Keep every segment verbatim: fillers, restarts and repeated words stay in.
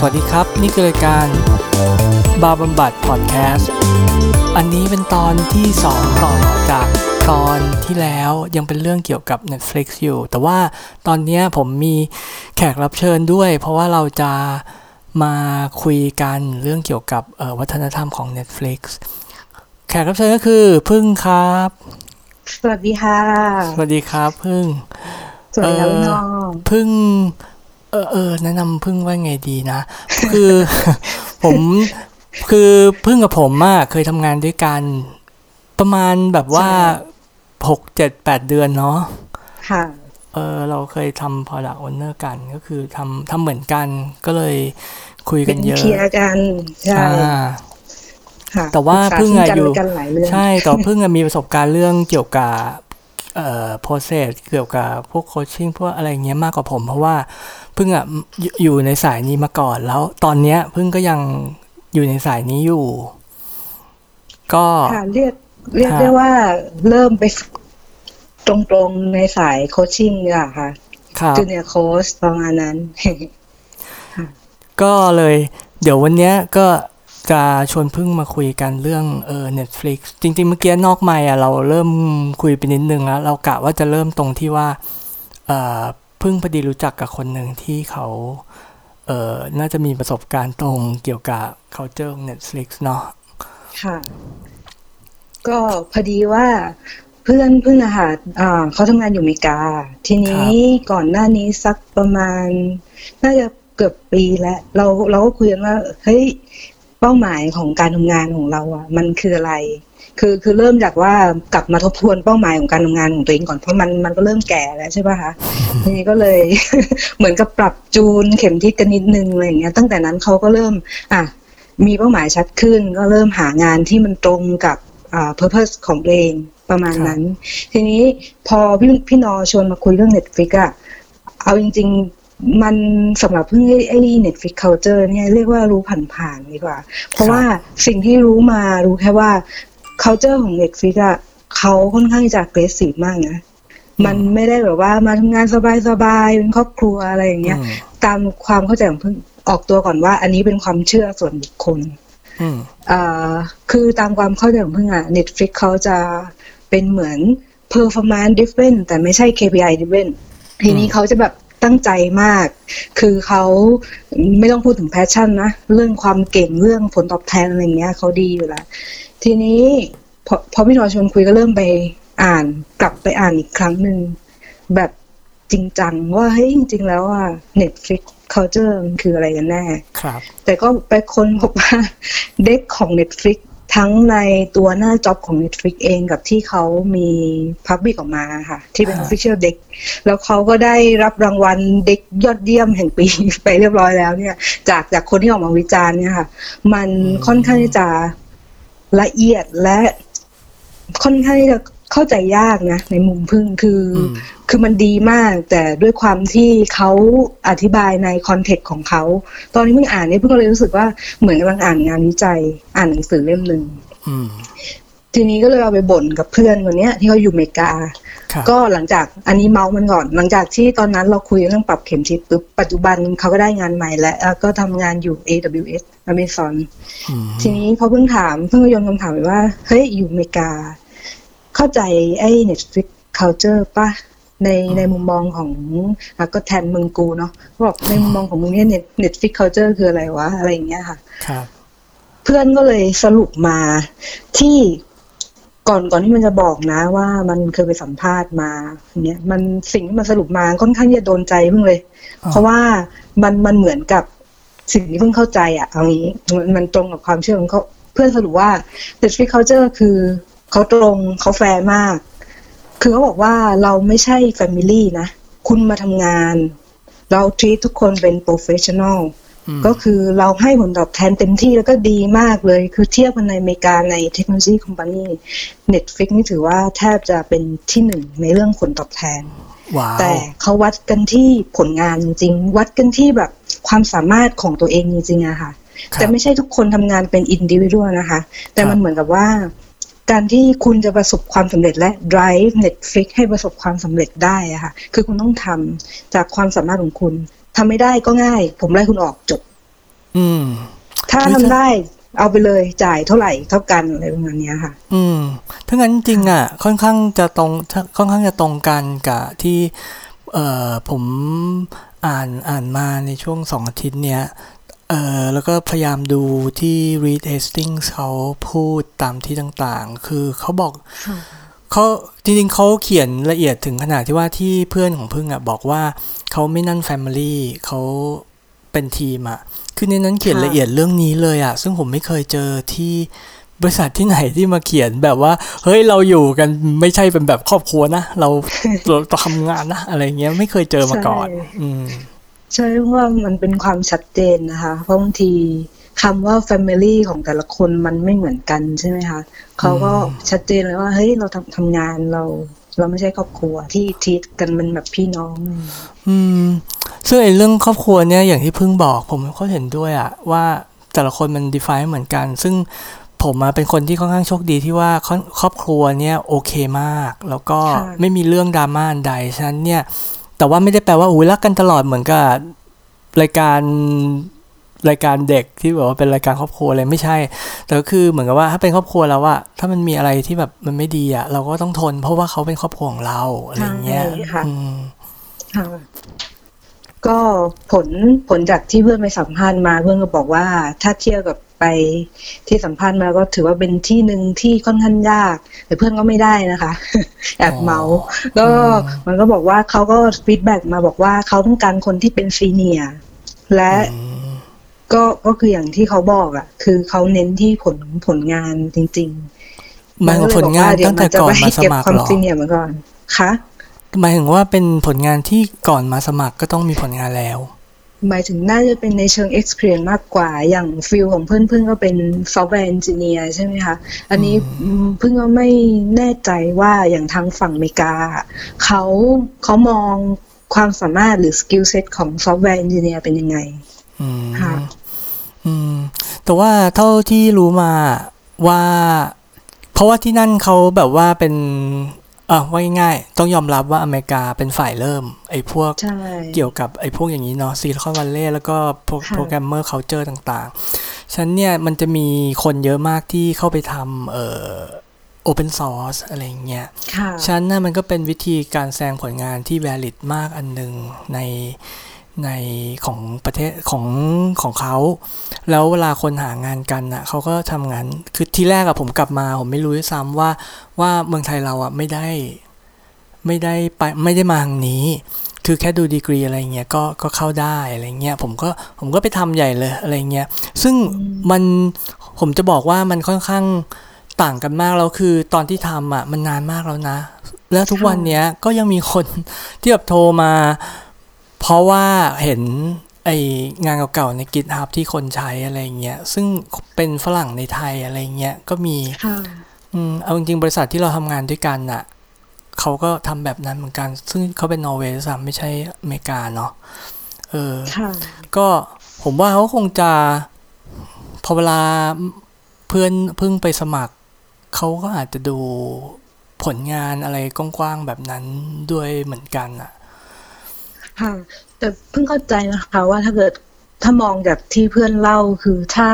สวัสดีครับนี่คือรายการบาร์บำบัดพอดแคสต์อันนี้เป็นตอนที่สองต่อจากตอนที่แล้วยังเป็นเรื่องเกี่ยวกับ Netflix อยู่แต่ว่าตอนนี้ผมมีแขกรับเชิญด้วยเพราะว่าเราจะมาคุยกันเรื่องเกี่ยวกับวัฒนธรรมของ Netflix แขกรับเชิญก็คือพึ่งครับสวัสดีค่ะสวัสดีครับพึ่งสวัสดีครับน้องพึ่งเออเออแนะนำพึ่งว่าไงดีนะคือ ผมคือพึ่งกับผมอ่ะเคยทำงานด้วยกันประมาณแบบว่าหกเจ็ดแปดเดือนเนาะค่ะเออเราเคยทำ product owner กันก็คือทำทำเหมือนกันก็เลยคุยกันเยอะเป็นเพียกันใช่แต่ว่าพึ่งอะอยู่ใช่แต่พึ่งอะมีประสบการณ์เรื่องเกี่ยวกับเอ่อ process เกี่ยวกับพวก coaching พวกอะไรเงี้ยมากกว่าผมเพราะว่าพึ่งอะอยู่ในสายนี้มาก่อนแล้วตอนเนี้ยพึ่งก็ยังอยู่ในสายนี้อยู่ก็เรียกเรียกได้ว่าเริ่มไปตรงๆในสายโคชชิ่งอ่ะค่ะจูเนียร์โค้ชประมาณนั้นก็เลยเดี๋ยววันนี้ก็จะชวนพึ่งมาคุยกันเรื่องเอ่อ Netflix จริงๆเมื่อกี้นอกไมค์อ่ะเราเริ่มคุยไปนิดนึงแล้วเรากะว่าจะเริ่มตรงที่ว่าเอ่อพึ่งพอดีรู้จักกับคนนึงที่เขาเอ่อน่าจะมีประสบการณ์ตรงเกี่ยวกับ culture ของ Netflix เนาะค่ะก็พอดีว่าเพื่อนเพื่อนอาหารเขาทำงานอยู่อเมริกาทีนี้ก่อนหน้านี้สักประมาณน่าจะเกือบปีแล้วเราเราก็คุยกันว่าเฮ้ยเป้าหมายของการทำงานของเราอ่ะมันคืออะไรคือคือเริ่มจากว่ากลับมาทบทวนเป้าหมายของการทำงานของตัวเองก่อนเพราะมันมันก็เริ่มแก่แล้วใช่ป่ะคะทีนี้ก็เลยเหมือนกับปรับจูนเข็มทิศกันนิดนึงอะไรอย่างเงี้ยตั้งแต่นั้นเขาก็เริ่มอ่ะมีเป้าหมายชัดขึ้นก็เริ่มหางานที่มันตรงกับอ่า purpose ของตัวเองประมาณนั้นทีนี้พอพี่พี่นอชวนมาคุยเรื่อง Netflix อ่ะเอาจริงๆมันสำหรับเพิ่งไอ้ Netflix Culture เนี่ยเรียกว่ารู้ผ่านๆดีกว่าเพราะว่าสิ่งที่รู้มารู้แค่ว่า culture ของ Netflix อ่ะเขาค่อนข้างจะ aggressive มากนะมันไม่ได้แบบว่ามาทำงานสบายๆเป็นครอบครัวอะไรอย่างเงี้ยตามความเข้าใจของเพิ่งออกตัวก่อนว่าอันนี้เป็นความเชื่อส่วนบุคคลอ่าคือตามความเข้าใจของเพิ่งอ่ะ Netflix เขาจะเป็นเหมือน performance driven แต่ไม่ใช่ เค พี ไอ driven ทีนี้เขาจะแบบตั้งใจมากคือเขาไม่ต้องพูดถึง passion นะเรื่องความเก่งเรื่องผลตอบแทนอะไรเงี้ยเขาดีอยู่แล้วทีนี้พอพอพี่นอชวนคุยก็เริ่มไปอ่านกลับไปอ่านอีกครั้งนึงแบบจริงจังว่าเฮ้ยจริงๆแล้วอ่ะ Netflix culture มันคืออะไรกันแน่ครับแต่ก็ไปค้นพบว่าเด็กของ Netflix ทั้งในตัวหน้าจ็อบของ Netflix เองกับที่เขามี public ออกมาค่ะที่เป็น official เด็กแล้วเขาก็ได้รับรางวัลเด็กยอดเยี่ยมแห่งปีไปเรียบร้อยแล้วเนี่ยจากจากคนที่ออกมาวิจารณ์เนี่ยค่ะมันค่อนข้างจะละเอียดและค่อนข้างจะเข้าใจยากนะในมุมพึ่งคือคือมันดีมากแต่ด้วยความที่เขาอธิบายในคอนเทกต์ของเขาตอนนี้เพิ่งอ่านเนี่ยเพิ่งเลยรู้สึกว่าเหมือนกำลังอ่านงานวิจัยอ่านหนังสือเล่มนึงทีนี้ก็เลยเอาไปบ่นกับเพื่อนคนนี้ที่เขาอยู่อเมริกาก็หลังจากอันนี้เมาส์มันก่อนหลังจากที่ตอนนั้นเราคุยเรื่องปรับเข็มทิศปุ๊บปัจจุบันเขาก็ได้งานใหม่และก็ทำงานอยู่ เอ ดับเบิลยู เอส Amazon ทีนี้เขาเพิ่งถามเพิ่งโยนคำถามไปว่าเฮ้ยอยู่อเมริกาเข้าใจไอ้ Netflix Culture ป่ะในในมุมมองของอ่ะก็แทนมึงกูเนาะเขาบอกในมุมมองของมึงเนี่ย Netflix Culture คืออะไรวะอะไรอย่างเงี้ยค่ะครับเพื่อนก็เลยสรุปมาที่ก่อนก่อนที่มันจะบอกนะว่ามันเคยไปสัมภาษณ์มาอย่างเงี้ยมันสิ่งที่มันสรุปมาค่อนข้างจะโดนใจมึงเลยเพราะว่ามันมันเหมือนกับสิ่งที่เพิ่งเข้าใจอ่ะเอางี้มันมันตรงกับความเชื่อของเขาเพื่อนสรุปว่า Netflix Culture คือเขาตรงเขาแฟร์มากคือเขาบอกว่าเราไม่ใช่ family นะคุณมาทำงานเราทีทุกคนเป็น professional ก็คือเราให้ผลตอบแทนเต็มที่แล้วก็ดีมากเลยคือเทียบกันในอเมริกาใน technology company Netflix นี่ถือว่าแทบจะเป็นที่หนึ่งในเรื่องผลตอบแทน wow. แต่เขาวัดกันที่ผลงานจริงวัดกันที่แบบความสามารถของตัวเองจริงๆอะค่ะแต่ไม่ใช่ทุกคนทำงานเป็น individual นะคะแต่มันเหมือนกับว่าการที่คุณจะประสบความสำเร็จและ drive Netflix ให้ประสบความสำเร็จได้อะค่ะคือคุณต้องทำจากความสามารถของคุณทำไม่ได้ก็ง่ายผมไล่คุณออกจบ อืมถ้าทำได้เอาไปเลยจ่ายเท่าไหร่เท่ากันอะไรประมาณนี้ค่ะอืมถ้างั้นจริงอ่ะค่อนข้างจะตรงค่อนข้างจะตรงกันกับที่เอ่อผมอ่านอ่านมาในช่วงสองอาทิตย์เนี้ยเอ่อแล้วก็พยายามดูที่ Reed Hastings เขาพูดตามที่ต่างๆคือเขาบอกเขาจริงๆเขาเขียนละเอียดถึงขนาดที่ว่าที่เพื่อนของพึ่งอ่ะบอกว่าเขาไม่นั่น Family เขาเป็นทีมอ่ะคือในนั้นเขียนละเอียดเรื่องนี้เลยอ่ะซึ่งผมไม่เคยเจอที่บริษัทที่ไหนที่มาเขียนแบบว่าเฮ้ยเราอยู่กันไม่ใช่เป็นแบบครอบครัวนะเราเราทำงานนะอะไรเงี้ยไม่เคยเจอมาก่อนอืมใช่ว่ามันเป็นความชัดเจนนะคะเพราะบางทีคำว่า family ของแต่ละคนมันไม่เหมือนกันใช่ไหมคะเขาก็ชัดเจนเลยว่าเฮ้ยเราทำทำงานเราเราไม่ใช่ครอบครัวที่ทีทกันมันแบบพี่น้องอืมซึ่งไอ้เรื่องครอบครัวเนี่ยอย่างที่พึ่งบอกผมก็เห็นด้วยอะว่าแต่ละคนมัน define เหมือนกันซึ่งผมมาเป็นคนที่ค่อนข้างโชคดีที่ว่าครอบครัวเนี่ยโอเคมากแล้วก็ไม่มีเรื่องดราม่าใดฉะนั้นเนี่ยแต่ว่าไม่ได้แปลว่าอุ๊ยรักกันตลอดเหมือนกับรายการรายการเด็กที่แบบว่าเป็นรายการครอบครัวอะไรไม่ใช่แต่ก็คือเหมือนกับว่าถ้าเป็นครอบครัวแล้วอะถ้ามันมีอะไรที่แบบมันไม่ดีอะเราก็ต้องทนเพราะว่าเขาเป็นครอบครัวของเราอะไรอย่างเงี้ยค่ะก็ผลผลจากที่เพื่อนไปสัมภาษณ์มาเพื่อนก็บอกว่าถ้าเทียบกับไปที่สัมภาษณ์มาก็ถือว่าเป็นที่นึงที่ค่อนข้างยากแต่เพื่อนก็ไม่ได้นะคะแอบเมาก็มันก็บอกว่าเขาก็ฟีดแบ็กมาบอกว่าเขาต้องการคนที่เป็นซีเนียร์และก็ก็คืออย่างที่เขาบอกอ่ะคือเขาเน้นที่ผลผลงานจริงๆมันผลงานตั้งแต่ก่อนมาสมัครหรอคะหมายถึงว่าเป็นผลงานที่ก่อนมาสมัครก็ต้องมีผลงานแล้วหมายถึงน่าจะเป็นในเชิง experience มากกว่าอย่างฟิลของเพื่อนเพิ่งก็เป็น software engineer ใช่ไหมคะอันนี้เพิ่งก็ไม่แน่ใจว่าอย่างทางฝั่งอเมริกาเขาเขามองความสามารถหรือ skill set ของ software engineer เป็นยังไงค่ะแต่ว่าเท่าที่รู้มาว่าเพราะว่าที่นั่นเขาแบบว่าเป็นอ่ะว่าง่ายๆต้องยอมรับว่าอเมริกาเป็นฝ่ายเริ่มไอ้พวกเกี่ยวกับไอ้พวกอย่างนี้เนาะ Silicon Valley แล้วก็พวก Programmer Culture ต่างๆฉะนั้นเนี่ยมันจะมีคนเยอะมากที่เข้าไปทำเอ่อ Open Source อะไรอย่างเงี้ยฉะนั้นน่ะมันก็เป็นวิธีการแสดงผลงานที่ valid มากอันนึงในในของประเทศของของเขาแล้วเวลาคนหางานกันน่ะเขาก็ทำงานคือที่แรกอะผมกลับมาผมไม่รู้ด้วยซ้ำว่าว่าเมืองไทยเราอะไม่ได้ไม่ได้ไปไม่ได้มาทางนี้คือแค่ดูดีกรีอะไรเงี้ยก็ก็เข้าได้อะไรเงี้ยผมก็ผมก็ไปทำใหญ่เลยอะไรเงี้ยซึ่งมันผมจะบอกว่ามันค่อนข้างต่างกันมากแล้วคือตอนที่ทำอะมันนานมากแล้วนะแล้วทุกวันเนี้ยก็ยังมีคนที่แบบโทรมาเพราะว่าเห็นไองานเก่าๆใน GitHub ที่คนใช้อะไรเงี้ยซึ่งเป็นฝรั่งในไทยอะไรเงี้ยก็มีอืมเอาจริงๆบริษัทที่เราทำงานด้วยกันน่ะเขาก็ทำแบบนั้นเหมือนกันซึ่งเขาเป็นนอร์เวย์ซะไม่ใช่อเมริกาเนาะเออก็ผมว่าเขาคงจะพอเวลาเพื่อนเพิ่งไปสมัครเขาก็อาจจะดูผลงานอะไรกว้างๆแบบนั้นด้วยเหมือนกันน่ะค่ะแต่เพิ่งเข้าใจนะคะว่าถ้าเกิดถ้ามองจากที่เพื่อนเล่าคือถ้า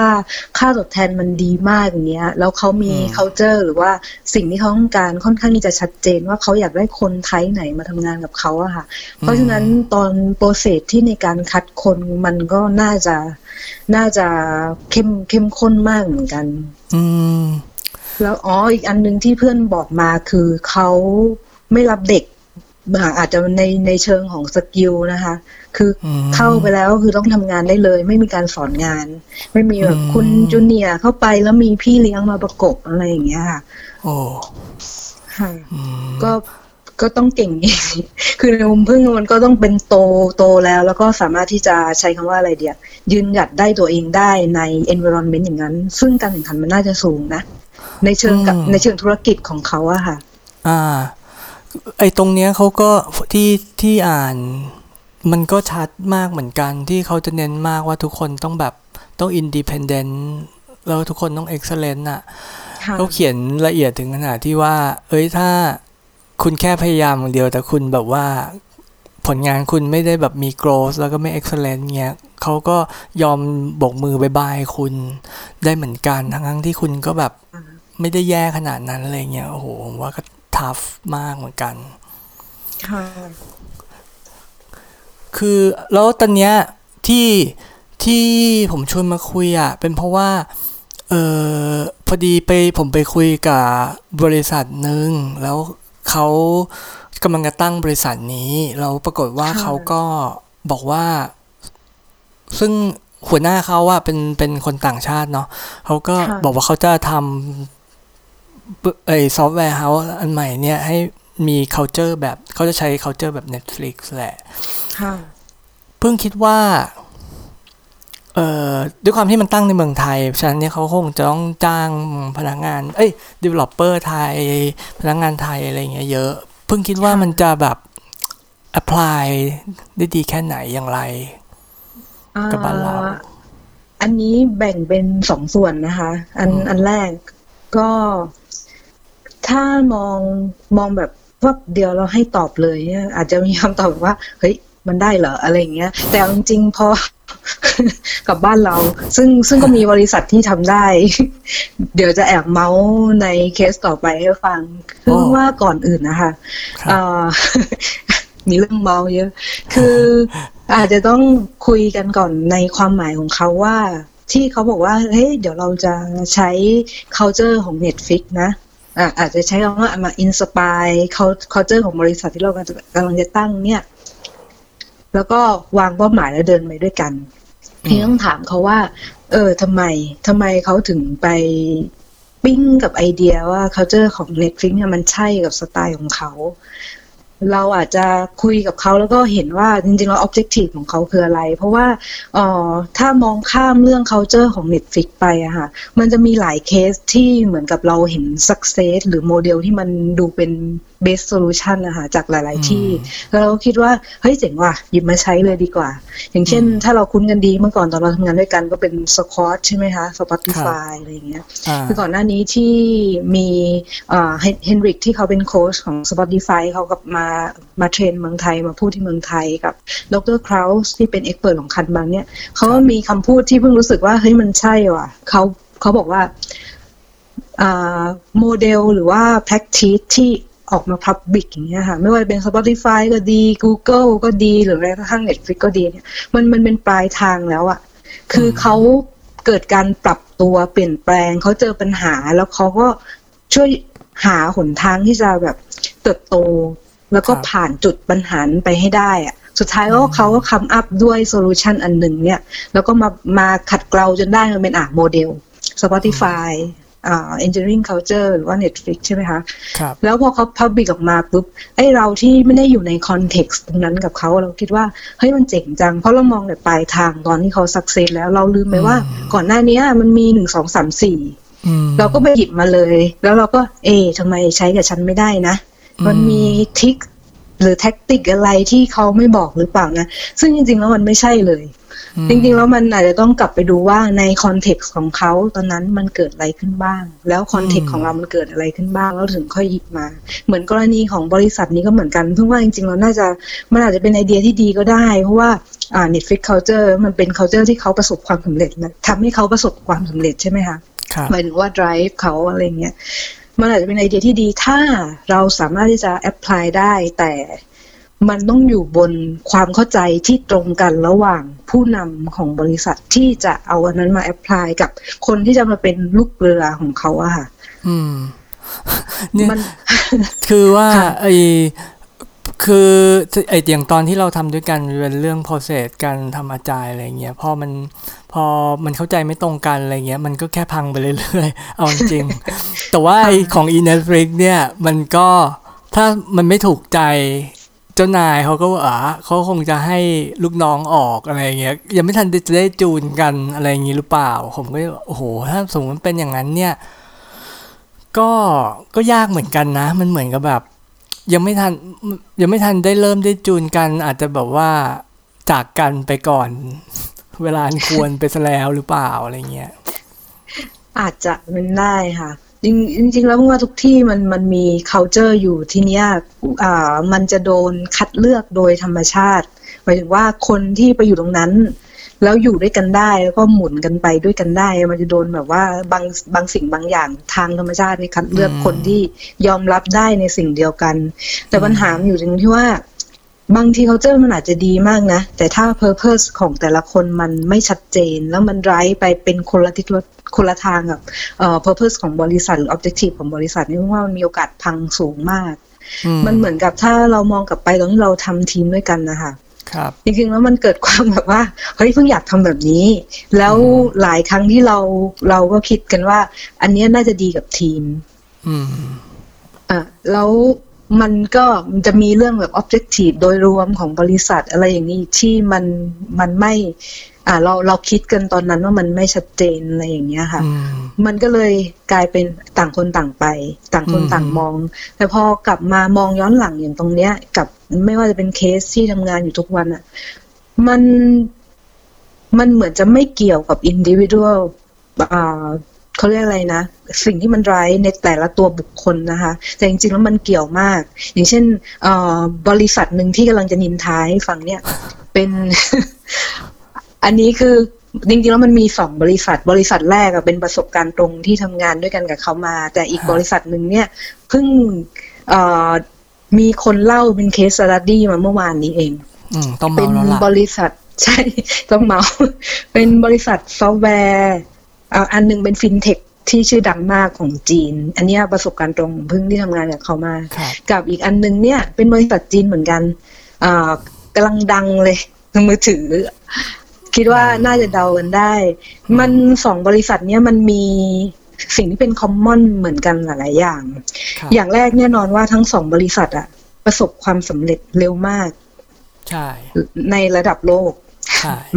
ค่าตอบแทนมันดีมากอย่างเงี้ยแล้วเขามี culture หรือว่าสิ่งที่เขาต้องการค่อนข้างที่จะชัดเจนว่าเขาอยากได้คนไทยไหนมาทำงานกับเขาอะค่ะเพราะฉะนั้นตอนโปรเซสที่ในการคัดคนมันก็น่าจะน่าจะเข้มเข้มข้นมากเหมือนกันอืมแล้วอ๋ออีกอันนึงที่เพื่อนบอกมาคือเขาไม่รับเด็กอาจจะในในเชิงของสกิลนะคะคือเข้าไปแล้วคือต้องทำงานได้เลยไม่มีการสอนงานไม่มีแบบคุณจูเนียร์เข้าไปแล้วมีพี่เลี้ยงมาประกบอะไรอย่างเงี้ยค่ะโอ้ค่ะก็ก็ต้องเก่งอีกคือในมุมพึ่งมันก็ต้องเป็นโตโตแล้วแล้วก็สามารถที่จะใช้คำว่าอะไรเดียวยืนหยัดได้ตัวเองได้ใน environment อย่างนั้นซึ่งการแข่งขันมันน่าจะสูงนะในเชิงกับในเชิงธุรกิจของเขาอะค่ะอ่าไอ้ตรงเนี้ยเขาก็ที่ที่อ่านมันก็ชัดมากเหมือนกันที่เขาจะเน้นมากว่าทุกคนต้องแบบต้องอินดิเพนเดนต์แล้วทุกคนต้องเอ็กเซลเลนต์อ่ะเขาเขียนละเอียดถึงขนาดที่ว่าเอ้ยถ้าคุณแค่พยายามอย่างเดียวแต่คุณแบบว่าผลงานคุณไม่ได้แบบมีโกรธแล้วก็ไม่เอ็กเซลเลนต์เงี้ย เขาก็ยอมโบกมือบายบายคุณได้เหมือนกันทั้งๆที่คุณก็แบบไม่ได้แย่ขนาดนั้นอะไรเงี้ยโอ้โหผมว่าก็ทัฟมากเหมือนกันค่ะคือแล้วตอนเนี้ยที่ที่ผมชวนมาคุยอ่ะเป็นเพราะว่าเออพอดีไปผมไปคุยกับบริษัทหนึ่งแล้วเขากำลังจะตั้งบริษัทนี้แล้วปรากฏว่าเขาก็บอกว่าซึ่งหัวหน้าเขาอ่ะเป็นเป็นคนต่างชาติเนาะเขาก็บอกว่าเขาจะทำไอ้ซอฟต์แวร์เฮาส์อันใหม่เนี่ยให้มี culture แบบเขาจะใช้ culture แบบ Netflix แหละเพิ่งคิดว่าเอ่อด้วยความที่มันตั้งในเมืองไทยฉะนั้นเนี่ยเขาคงจะต้องจ้างพนักงานเอ้ย developer ไทยพนักงานไทยอะไรอย่างเงี้ยเยอะเพิ่งคิดว่ามันจะแบบ apply ได้ดีแค่ไหนอย่างไรกับบ้านเราอันนี้แบ่งเป็นสองส่วนนะคะอันอันแรกก็ถ้ามองมองแบบพวกเดียวเราให้ตอบเลยอาจจะมีคำตอบว่าเฮ้ยมันได้เหรออะไรอย่างเงี้ยแต่จริงๆพอ กับบ้านเราซึ่งซึ่งก็มีบริษัทที่ทำได้ เดี๋ยวจะแอบเมาส์ในเคสต่อไปให้ฟังคือว่าก่อนอื่นนะคะ มีเรื่องเมาส์เยอะ คืออาจจะต้องคุยกันก่อนในความหมายของเขาว่าที่เขาบอกว่าเฮ้ยเดี๋ยวเราจะใช้ culture ของ Netflix นะอ่ะอาจจะใช้คำว่ามา inspire culture ของบริษัทที่เรากำลังจะตั้งเนี่ยแล้วก็วางเป้าหมายแล้วเดินไปด้วยกันพี่ต้องถามเขาว่าเออทำไมทำไมเขาถึงไปปิ้งกับไอเดียว่า culture ของ Netflix เนี่ยมันใช่กับสไตล์ของเขาเราอาจจะคุยกับเขาแล้วก็เห็นว่าจริงๆแล้ว objective ของเขาคืออะไรเพราะว่าเอ่อถ้ามองข้ามเรื่อง culture ของ Netflix ไปอะค่ะมันจะมีหลายเคสที่เหมือนกับเราเห็น success หรือโมเดลที่มันดูเป็น best solution อะค่ะจากหลายๆที่แล้วเราคิดว่าเฮ้ยเจ๋งว่ะหยิบมาใช้เลยดีกว่าอย่างเช่นถ้าเราคุ้นกันดีเมื่อก่อนตอนเราทำงานด้วยกันก็เป็น Squad ใช่ไหมคะ Spotify อะไรอย่างเงี้ยคือก่อนหน้านี้ที่มีเอ่อ Henrik ที่เขาเป็นโค้ชของ Spotify เขากับมามาเทรนเมืองไทยมาพูดที่เมืองไทยกับดร.คราวส์ที่เป็นเอ็กซ์เพรสของคันบางเนี่ยเขาก็มีคำพูดที่เพิ่งรู้สึกว่าเฮ้ยมันใช่ว่ะเขาเขาบอกว่าโมเดลหรือว่า practice ที่ออกมา public อย่างเงี้ยค่ะไม่ว่าจะเป็น Spotify ก็ดี Google ก็ดีหรือแม้กระทั่ง Netflix ก็ดีเนี่ยมันมันเป็นปลายทางแล้วอ่ะคือเขาเกิดการปรับตัวเปลี่ยนแปลงเขาเจอปัญหาแล้วเขาก็ช่วยหาหนทางที่จะแบบเติบโตแล้วก็ผ่านจุดปัญหาไปให้ได้อะสุดท้ายก็เขาก็คัมอัพด้วยโซลูชันอันหนึ่งเนี่ยแล้วก็มามาขัดเกลาจนได้มันเป็นอ่ะโมเดล Spotify อ่า Engineering Culture หรือว่า Netflix ใช่ไหมคะครับแล้วพอเขา public ออกมาปุ๊บไอ้เราที่ไม่ได้อยู่ในคอนเท็กซ์ตรงนั้นกับเขาเราคิดว่าเฮ้ยมันเจ๋งจังเพราะเรามองแต่ปลายทางตอนที่เขา success แล้วเราลืมไปว่าก่อนหน้านี้มันมีหนึ่ง สอง สาม สี่เราก็ไปหยิบมาเลยแล้วเราก็เอ๊ะทำไมใช้กับฉันไม่ได้นะมันมีทิกหรือแท็กติกอะไรที่เขาไม่บอกหรือเปล่านะซึ่งจริงๆแล้วมันไม่ใช่เลยจริงๆแล้วมันอาจจะต้องกลับไปดูว่าในคอนเท็กซ์ของเขาตอนนั้นมันเกิดอะไรขึ้นบ้างแล้วคอนเท็กซ์ของเรามันเกิดอะไรขึ้นบ้างแล้วถึงค่อยหยิบมาเหมือนกรณีของบริษัทนี้ก็เหมือนกันเพิ่งว่าจริงๆแล้วน่าจะมันอาจจะเป็นไอเดียที่ดีก็ได้เพราะว่าอ่า Netflix Culture มันเป็น Culture ที่เขาประสบความสำเร็จนะทำให้เขาประสบความสำเร็จใช่ไหมคะหมายถึงว่า drive เขาอะไรเงี้ยมันอาจจะเป็นไอเดียที่ดีถ้าเราสามารถที่จะแอพพลายได้แต่มันต้องอยู่บนความเข้าใจที่ตรงกันระหว่างผู้นำของบริษัทที่จะเอาอันนั้นมาแอพพลายกับคนที่จะมาเป็นลูกเรือของเขาอะค่ะอืมเนี่ยมัน คือว่า ไอคือไออย่างตอนที่เราทำด้วยกันเป็นเรื่อง process การทำอาจารย์อะไรเงี้ยพอมันพอมันเข้าใจไม่ตรงกันอะไรเงี้ยมันก็แค่พังไปเรื่อยๆเอาจริง แต่ว่าไอของ Netflix เนี่ยมันก็ถ้ามันไม่ถูกใจเจ้านายเขาก็อ่ะเขาคงจะให้ลูกน้องออกอะไรเงี้ยยังไม่ทันจะได้จูนกันอะไรอย่างงี้หรือเปล่าผมก็โอ้โหถ้าสมมติมันเป็นอย่างนั้นเนี่ยก็ก็ยากเหมือนกันนะมันเหมือนกับแบบยังไม่ทันยังไม่ทันได้เริ่มได้จูนกันอาจจะแบบว่าจากกันไปก่อนเวลาควรไปซะแล้วหรือเปล่าอะไรเงี้ยอาจจะมันได้ค่ะจริงจริงแล้วว่าทุกที่มันมันมี culture อยู่ที่เนี้ยอ่ามันจะโดนคัดเลือกโดยธรรมชาติหมายถึงว่าคนที่ไปอยู่ตรงนั้น แล้วอยู่ด้วยกันได้แล้วก็หมุนกันไปด้วยกันได้มันจะโดนแบบว่าบางบางสิ่งบางอย่างทางธรรมชาติคัดเลือกคนที่ยอมรับได้ในสิ่งเดียวกันแต่ปัญหาอยู่ตรงที่ว่าบางทีเขาเจอมันอาจจะดีมากนะแต่ถ้า purpose ของแต่ละคนมันไม่ชัดเจนแล้วมันไร้ไปเป็นคนละทิศคนละทางกับเอ่อ purpose ของบริษัทหรือ objective ของบริษัทนี่ว่ามันมีโอกาสพังสูงมากมันเหมือนกับถ้าเรามองกลับไปตอนที่เราทำทีมด้วยกันนะคะครับจริงๆแล้วมันเกิดความแบบว่าเฮ้ยเพิ่งอยากทำแบบนี้แล้วหลายครั้งที่เราเราก็คิดกันว่าอันนี้น่าจะดีกับทีมอืมอ่ะแล้วมันก็จะมีเรื่องแบบ objective โดยรวมของบริษัทอะไรอย่างนี้ที่มันมันไม่อ่าเราเราคิดกันตอนนั้นว่ามันไม่ชัดเจนอะไรอย่างเงี้ยค่ะ ม, มันก็เลยกลายเป็นต่างคนต่างไปต่างคนต่างมองแต่พอกลับมามองย้อนหลังอย่างตรงเนี้ยกับไม่ว่าจะเป็นเคสที่ทำงานอยู่ทุกวันอ่ะมันมันเหมือนจะไม่เกี่ยวกับ individual อ่าเขาเรียกอะไรนะสิ่งที่มันไร้ในแต่ละตัวบุคคลนะคะแต่จริงๆแล้วมันเกี่ยวมากอย่างเช่นบริษัทหนึ่งที่กำลังจะนินทาให้ฟังเนี่ยเป็น อันนี้คือจริงๆแล้วมันมีสองบริษัทบริษัทแรกเป็นประสบการณ์ตรงที่ทำงานด้วยกันกับเขามาแต่อีกบริษัทหนึ่งเนี่ยเพิ่งมีคนเล่าเป็นเคสสตั๊ดดี้มาเมื่อวานนี้เองเป็นบริษัทใช่ต้องเมาเป็นบริษัทซอฟต์แวร์อันนึงเป็น Fintech ที่ชื่อดังมากของจีนอันนี้ประสบการณ์ตรงเพิ่งที่ทำงานกับเขามากับอีกอันนึงเนี่ยเป็นบริษัทจีนเหมือนกันกำลังดังเลยในมือถือคิดว่าน่าจะเดากันได้มันสองบริษัทเนี้ยมันมีสิ่งที่เป็นคอมมอนเหมือนกันหลายๆอย่างอย่างแรกแน่นอนว่าทั้งสองบริษัทอะประสบความสำเร็จเร็วมากใช่ในระดับโลก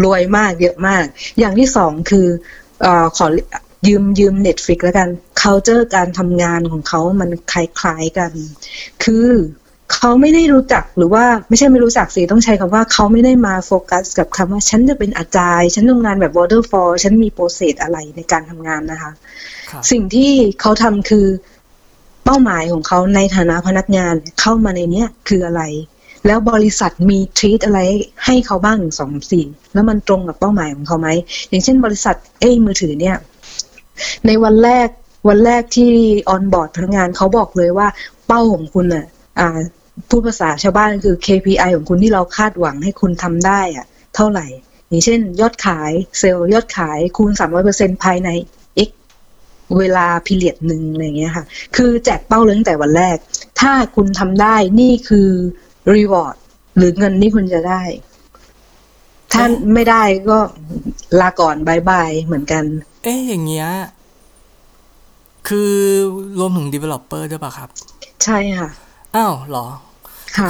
รวยมากเยอะมากอย่างที่สองคือเอ่อขอยืมยืม Netflix แล้วกัน culture การทำงานของเขามันคล้ายๆกันคือเขาไม่ได้รู้จักหรือว่าไม่ใช่ไม่รู้จักสิต้องใช้คำว่าเขาไม่ได้มาโฟกัสกับคำว่าฉันจะเป็นอาจารย์ฉันทำงานแบบ waterfall ฉันมีโปรเซสอะไรในการทำงานนะคะสิ่งที่เขาทำคือเป้าหมายของเขาในฐานะพนักงานเข้ามาในนี้คืออะไรแล้วบริษัทมีทรีตอะไรให้เขาบ้าง หนึ่ง สอง สาม สี่ แล้วมันตรงกับเป้าหมายของเขาไหมอย่างเช่นบริษัทเอ้มือถือเนี่ยในวันแรกวันแรกที่ออนบอร์ดพนักงานเขาบอกเลยว่าเป้าของคุณน่ะอ่าพูดภาษาชาวบ้านคือ เค พี ไอ ของคุณที่เราคาดหวังให้คุณทำได้อ่ะเท่าไหร่อย่างเช่นยอดขายเซลล์ยอดขายคูณ สามร้อยเปอร์เซ็นต์ ภายใน x เวลาพีเรียดนึงอะไรอย่างเงี้ยค่ะคือแจกเป้าเลยตั้งแต่วันแรกถ้าคุณทำได้นี่คือรีวอร์ดหรือเงินที่คุณจะได้ถ้าไม่ได้ก็ลาก่อนบายบายเหมือนกันเอ๊ะอย่างเงี้ยคือรวมถึง developer ด้วยป่ะครับใช่ค่ะอ้าวเหรอ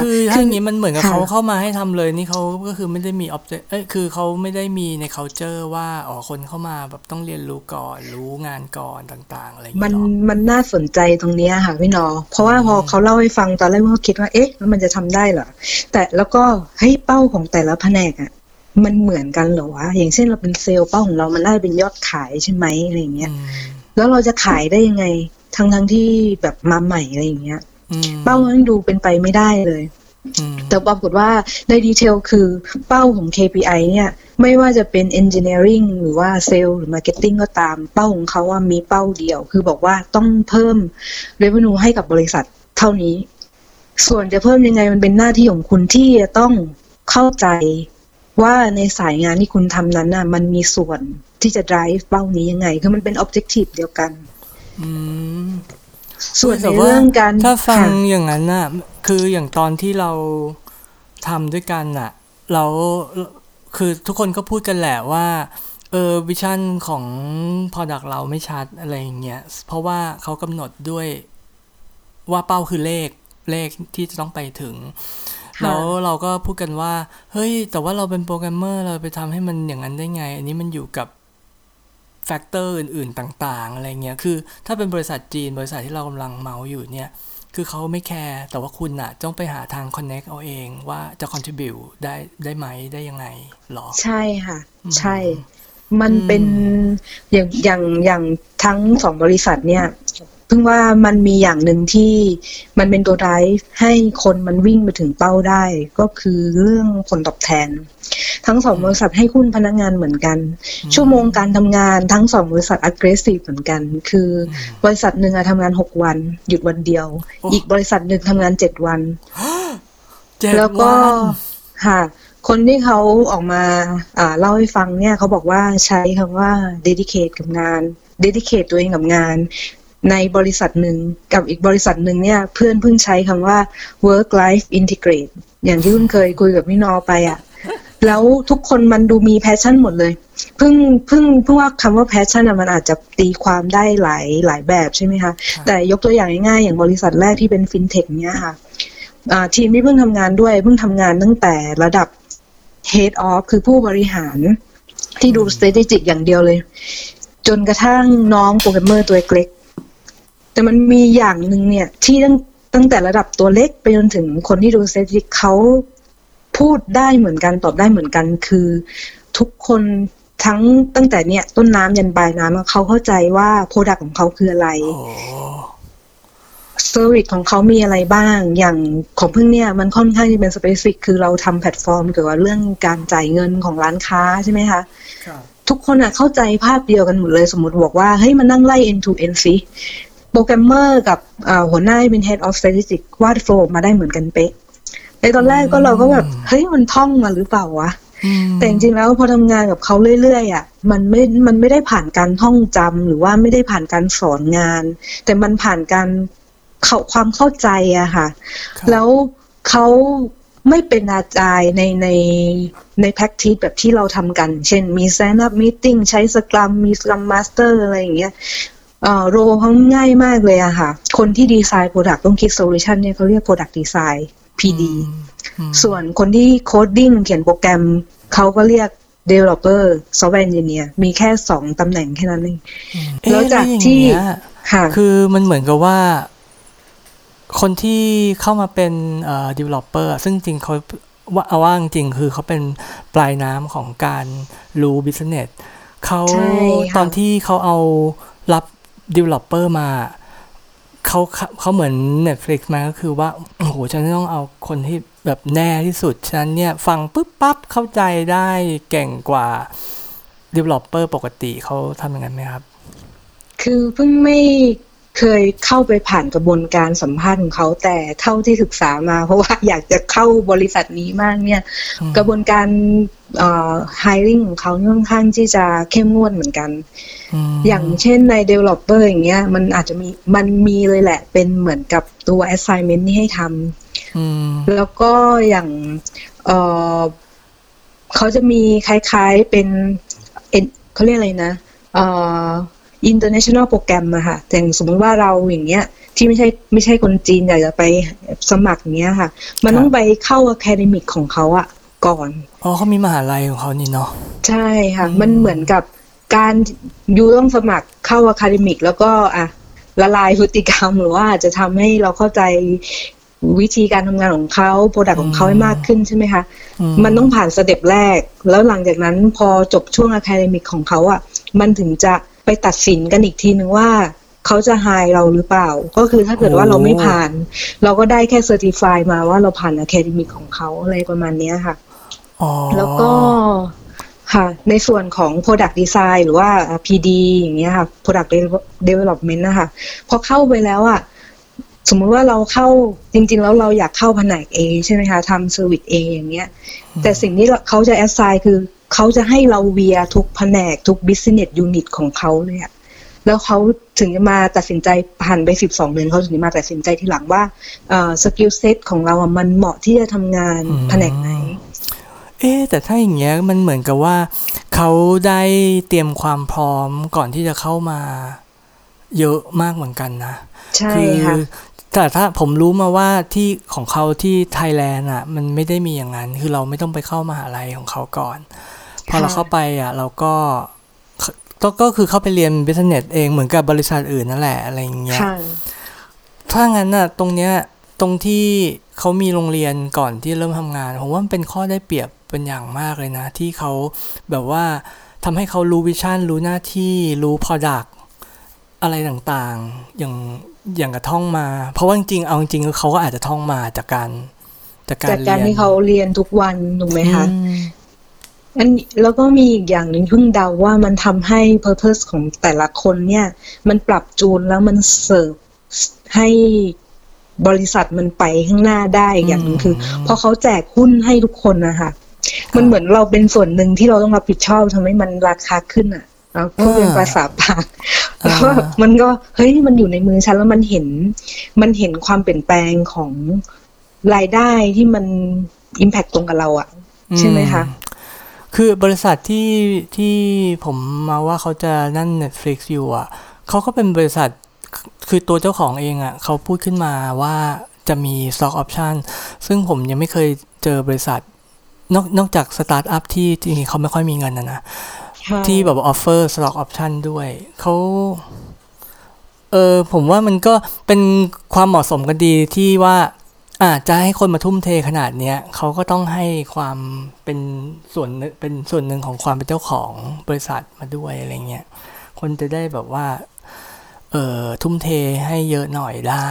คือถ้าอย่างนี้มันเหมือนกับเขาเข้ามาให้ทำเลยนี่เขาก็คือไม่ได้มี object เอ้ยคือเขาไม่ได้มีใน culture ว่าอ๋อคนเข้ามาแบบต้องเรียนรู้ก่อนรู้งานก่อนต่างๆอะไรอย่างเงี้ยมันมันน่าสนใจตรงนี้ค่ะพี่นอเพราะว่าพอเขาเล่าให้ฟังตอนแรกก็คิดว่าเอ๊ะมันจะทำได้เหรอแต่แล้วก็เฮ้ยเป้าของแต่ละแผนกอ่ะมันเหมือนกันเหรอวะอย่างเช่นเราเป็นเซลล์เป้าของเรามันน่าจะเป็นยอดขายใช่ไหมอะไรอย่างเงี้ยแล้วเราจะขายได้ยังไงทั้งทั้งที่แบบมาใหม่อะไรอย่างเงี้ยเป้ามันดูเป็นไปไม่ได้เลยแต่ปรากฏว่าในดีเทลคือเป้าของ เค พี ไอ เนี่ยไม่ว่าจะเป็น engineering หรือว่า sales หรือ marketing ก็ตามเป้าของเขาว่ามีเป้าเดียวคือบอกว่าต้องเพิ่ม revenue ให้กับบริษัทเท่านี้ส่วนจะเพิ่มยังไงมันเป็นหน้าที่ของคุณที่จะต้องเข้าใจว่าในสายงานที่คุณทำนั้นน่ะมันมีส่วนที่จะ drive เป้านี้ยังไงคือมันเป็น objective เดียวกันส่วนในเรื่องการถ้าฟังอย่างนั้นน่ะคืออย่างตอนที่เราทำด้วยกันน่ะเราคือทุกคนก็พูดกันแหละว่าเออวิชั่นของ product เราไม่ชัดอะไรอย่างเงี้ยเพราะว่าเขากำหนดด้วยว่าเป้าคือเลขเลขที่จะต้องไปถึงแล้วเราก็พูดกันว่าเฮ้ยแต่ว่าเราเป็นโปรแกรมเมอร์เราไปทำให้มันอย่างนั้นได้ไงอันนี้มันอยู่กับแฟกเตอร์อื่นๆต่างๆอะไรเงี้ยคือถ้าเป็นบริษัทจีนบริษัทที่เรากำลังเมาอยู่เนี่ยคือเขาไม่แคร์แต่ว่าคุณน่ะต้องไปหาทาง connect เอาเองว่าจะ contribute ได้ได้ไหมได้ยังไงหรอใช่ค่ะใช่มันเป็นอย่างอย่างอย่างทั้งสองบริษัทเนี่ยเพิ่งว่ามันมีอย่างหนึ่งที่มันเป็นตัวไดรฟ์ให้คนมันวิ่งไปถึงเป้าได้ก็คือเรื่องผลตอบแทน ทั้งสองบริษัทให้หุ้นพนักงานเหมือนกันชั่วโมงการทำงานทั้งสองบริษัท aggressive เหมือนกันคือบริษัทหนึ่งทำงานหกวันหยุดวันเดียวอีกบริษัทหนึ่งทำงานเจ็ดวันแล้วก็ค่ะคนที่เขาออกมาเล่าให้ฟังเนี่ยเขาบอกว่าใช้คำว่า dedicate กับงาน dedicate ตัวเองกับงานในบริษัทหนึ่งกับอีกบริษัทหนึ่งเนี่ยเพื่อนเพิ่งใช้คำว่า work life integrate อย่างที่เพิ่งเคยคุยกับพี่นอไปอ่ะแล้วทุกคนมันดูมีแพชชั่นหมดเลยเพิ่งเพิ่งเพิ่งว่าคำว่าแพชชั่นมันอาจจะตีความได้หลายหลายแบบใช่ไหมคะแต่ยกตัวอย่างง่ายๆอย่างบริษัทแรกที่เป็น Fintech เนี่ยค่ะทีมที่เพิ่งทำงานด้วยเพิ่งทำงานตั้งแต่ระดับ head of คือผู้บริหารที่ดู strategic อย่างเดียวเลยจนกระทั่งน้องโปรแกรมเมอร์ตัวเล็กแต่มันมีอย่างนึงเนี่ยที่ตั้งตั้งแต่ระดับตัวเล็กไปจนถึงคนที่ดู strategic เขาพูดได้เหมือนกันตอบได้เหมือนกันคือทุกคนทั้งตั้งแต่เนี่ยต้นน้ำยันปลายน้ำเขาเข้าใจว่า product ของเขาคืออะไรเซอร์วิสของเขามีอะไรบ้างอย่างของเพิ่งเนี่ยมันค่อนข้างจะเป็นสเปซิฟิกคือเราทำแพลตฟอร์มเกี่ยวกับเรื่องการจ่ายเงินของร้านค้าใช่ไหมคะทุกคนอ่ะเข้าใจภาพเดียวกันหมดเลยสมมติบอกว่าเฮ้ยมันนั่งไล่ end to end สิโปรแกรมเมอร์กับหัวหน้าเป็น head of strategic วาดโฟล์มาได้เหมือนกันเป๊ะในตอนแรกก็เราก็แบบเฮ้ยมันท่องมาหรือเปล่าวะแต่จริงๆแล้วพอทำงานกับเขาเรื่อยๆอ่ะมันไม่มันไม่ได้ผ่านการท่องจำหรือว่าไม่ได้ผ่านการสอนงานแต่มันผ่านการเขาความเข้าใจอะค่ะแล้วเขาไม่เป็นอาจารย์ในในใน practice แบบที่เราทำกันเช่นมี stand up meeting ใช้ scrum มี scrum master อะไรอย่างเงี้ยเอ่อโรเขาง่ายมากเลยอะค่ะคนที่ดีไซน์ product ต้องคิด solution เนี่ยเขาเรียก product design พี ดี ส่วนคนที่ coding เขียนโปรแกรมเขาก็เรียก developer software engineer มีแค่สองตำแหน่งแค่นั้นเองแล้วจากที่คือมันเหมือนกับว่าคนที่เข้ามาเป็นเอ่อ developer ซึ่งจริงเขาว่าเอาว่าจริงคือเขาเป็นปลายน้ำของการรู้ business เขาตอนที่เขาเอารับ developer มาเขาเขาเหมือน Netflix มาก็คือว่าโอ้โหฉันต้องเอาคนที่แบบแน่ที่สุดฉันเนี่ยฟังปึ๊บปั๊บเข้าใจได้เก่งกว่า developer ปกติเขาทำอย่างนั้นไหมครับคือเพิ่งไม่เคยเข้าไปผ่านกระบวนการสัมภาษณ์ของเขาแต่เท่าที่ศึกษามาเพราะว่าอยากจะเข้าบริษัทนี้มากเนี่ยกระบวนการเอ่อ hiring ของเขาค่อนข้างที่จะเข้มงวดเหมือนกันอย่างเช่นใน developer อย่างเงี้ยมันอาจจะมีมันมีเลยแหละเป็นเหมือนกับตัว assignment ที่ให้ทำแล้วก็อย่างเอ่อเขาจะมีคล้ายๆเป็นเขาเรียกอะไรนะเอ่อinternational program อ่ะค่ะอย่างสมมุติว่าเราอย่างเงี้ยที่ไม่ใช่ไม่ใช่คนจีนอยากจะไปสมัครเงี้ยค่ะมันต้องไปเข้า academic ของเขาอ่ะก่อนอ๋อเขามีมหาลัยของเขานี่เนาะใช่ค่ะมันเหมือนกับการยูต้องสมัครเข้า academic แล้วก็อ่ะละลายพฤติกรรมหรือว่าจะทำให้เราเข้าใจวิธีการทำงานของเขา product ของเขาให้มากขึ้นใช่ไหมคะมันต้องผ่านสเต็ปแรกแล้วหลังจากนั้นพอจบช่วง academic ของเขาอ่ะมันถึงจะไปตัดสินกันอีกทีนึงว่าเขาจะไฮเราหรือเปล่าก็คือถ้าเกิดว่าเราไม่ผ่านเราก็ได้แค่เซอร์ติฟายมาว่าเราผ่านอะคาเดมิกของเขาอะไรประมาณนี้ค่ะแล้วก็ค่ะในส่วนของ product design หรือว่า พี ดี อย่างเงี้ยค่ะ product development นะคะพอเข้าไปแล้วอ่ะสมมุติว่าเราเข้าจริงๆแล้วเราอยากเข้าแผนก A ใช่ไหมคะทำ service A อย่างเงี้ยแต่สิ่งที่เขาจะ assign คือเขาจะให้เราเวียทุกแผนกทุก business unit ของเขาเลยอะแล้วเขาถึงจะมาตัดสินใจผ่านไปสิบสองเดือนเขาถึงจะมาตัดสินใจทีหลังว่าเอ่อ skill set ของเราอะมันเหมาะที่จะทำงานแผนกไหนเอ๊ะแต่ถ้าอย่างเงี้ยมันเหมือนกับว่าเขาได้เตรียมความพร้อมก่อนที่จะเข้ามาเยอะมากเหมือนกันนะใช่ค่ะแต่ถ้าผมรู้มาว่าที่ของเขาที่ไทยแลนด์อ่ะมันไม่ได้มีอย่างนั้นคือเราไม่ต้องไปเข้ามหาลัยของเขาก่อนพอเราเข้าไปอ่ะเราก็ก็คือเข้าไปเรียน business เองเหมือนกับบริษัทอื่นนั่นแหละอะไรอย่างเงี้ยถ้างั้นน่ะตรงเนี้ยตรงที่เขามีโรงเรียนก่อนที่เริ่มทำงานผมว่ามันเป็นข้อได้เปรียบเป็นอย่างมากเลยนะที่เขาแบบว่าทำให้เขารู้วิชั่นรู้หน้าที่รู้ product อะไรต่างๆอย่างอย่างกับท่องมาเพราะว่าจริงๆเอาจริงๆเขาก็อาจจะท่องมาจากการจากการจากการที่เขาเรียนทุกวันถูกไหมคะ อันแล้วก็มีอีกอย่างหนึ่งเพิ่งเดา ว่ามันทำให้ purpose ของแต่ละคนเนี่ยมันปรับจูนแล้วมันเสิร์ฟให้บริษัทมันไปข้างหน้าได้อย่างนึงคือพอเขาแจกหุ้นให้ทุกคนนะคะมันเหมือนเราเป็นส่วนหนึ่งที่เราต้องรับผิดชอบทำให้มันราคาขึ้นอ่ะแล้วก็เป็นภาษาปากแล้วมันก็เฮ้ยมันอยู่ในมือฉันแล้วมันเห็นมันเห็นความเปลี่ยนแปลงของรายได้ที่มัน impact ตรงกับเราอ่ะใช่ไหมคะคือบริษัทที่ที่ผมมาว่าเขาจะนั่น Netflix อยู่อ่ะเขาก็เป็นบริษัทคือตัวเจ้าของเองอ่ะเขาพูดขึ้นมาว่าจะมี stock option ซึ่งผมยังไม่เคยเจอบริษัทนอกนอกจากสตาร์ทอัพที่จริงๆเขาไม่ค่อยมีเงินนะนะที่แบบออฟเฟอร์ stock option ด้วยเขาเออผมว่ามันก็เป็นความเหมาะสมกันดีที่ว่าอ่าจะให้คนมาทุ่มเทขนาดเนี้ยเขาก็ต้องให้ความเป็นส่วนเป็นส่วนหนึ่งของความเป็นเจ้าของบริษัทมาด้วยอะไรเงี้ยคนจะได้แบบว่าเอ่อทุ่มเทให้เยอะหน่อยได้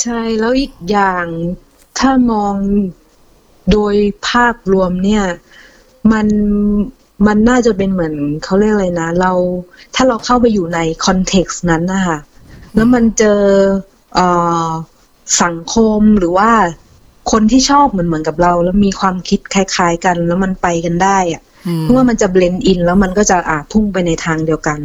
ใช่แล้วอีกอย่างถ้ามองโดยภาพรวมเนี่ยมันมันน่าจะเป็นเหมือนเขาเรียกอะไรนะเราถ้าเราเข้าไปอยู่ในคอนเท็กซ์นั้นนะคะแล้วมันเจอเอ่อสังคมหรือว่าคนที่ชอบเหมือนเหมือนกับเราแล้วมีความคิดคล้ายๆกันแล้วมันไปกันได้อะเพราะว่ามันจะเบลนด์อินแล้วมันก็จะอ่ะพุ่งไปในทางเดียวกัน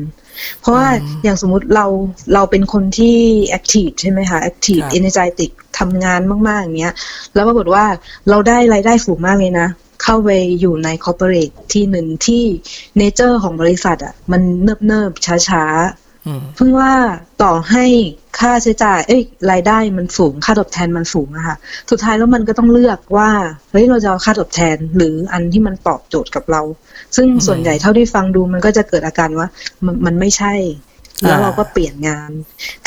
เพราะว่าอย่างสมมุติเราเราเป็นคนที่แอคทีฟใช่ไหมคะแอคทีฟเอเนอร์ไจติกทำงานมากๆอย่างเงี้ยแล้วปรากฏว่าเราได้รายได้สูงมากเลยนะเข้าไปอยู่ในคอร์ปอเรทที่หนึ่งที่เนเจอร์ของบริษัทอ่ะมันเนิบๆช้าๆเพื่อว่าต่อให้ค่าใช้จ่ายเอ้ยรายได้มันสูงค่าตอบแทนมันสูงอะค่ะสุดท้ายแล้วมันก็ต้องเลือกว่าเฮ้ยเราจะเอาค่าตอบแทนหรืออันที่มันตอบโจทย์กับเราซึ่งส่วนใหญ่เท่าที่ฟังดูมันก็จะเกิดอาการว่ามันมันไม่ใช่แล้วเราก็เปลี่ยนงาน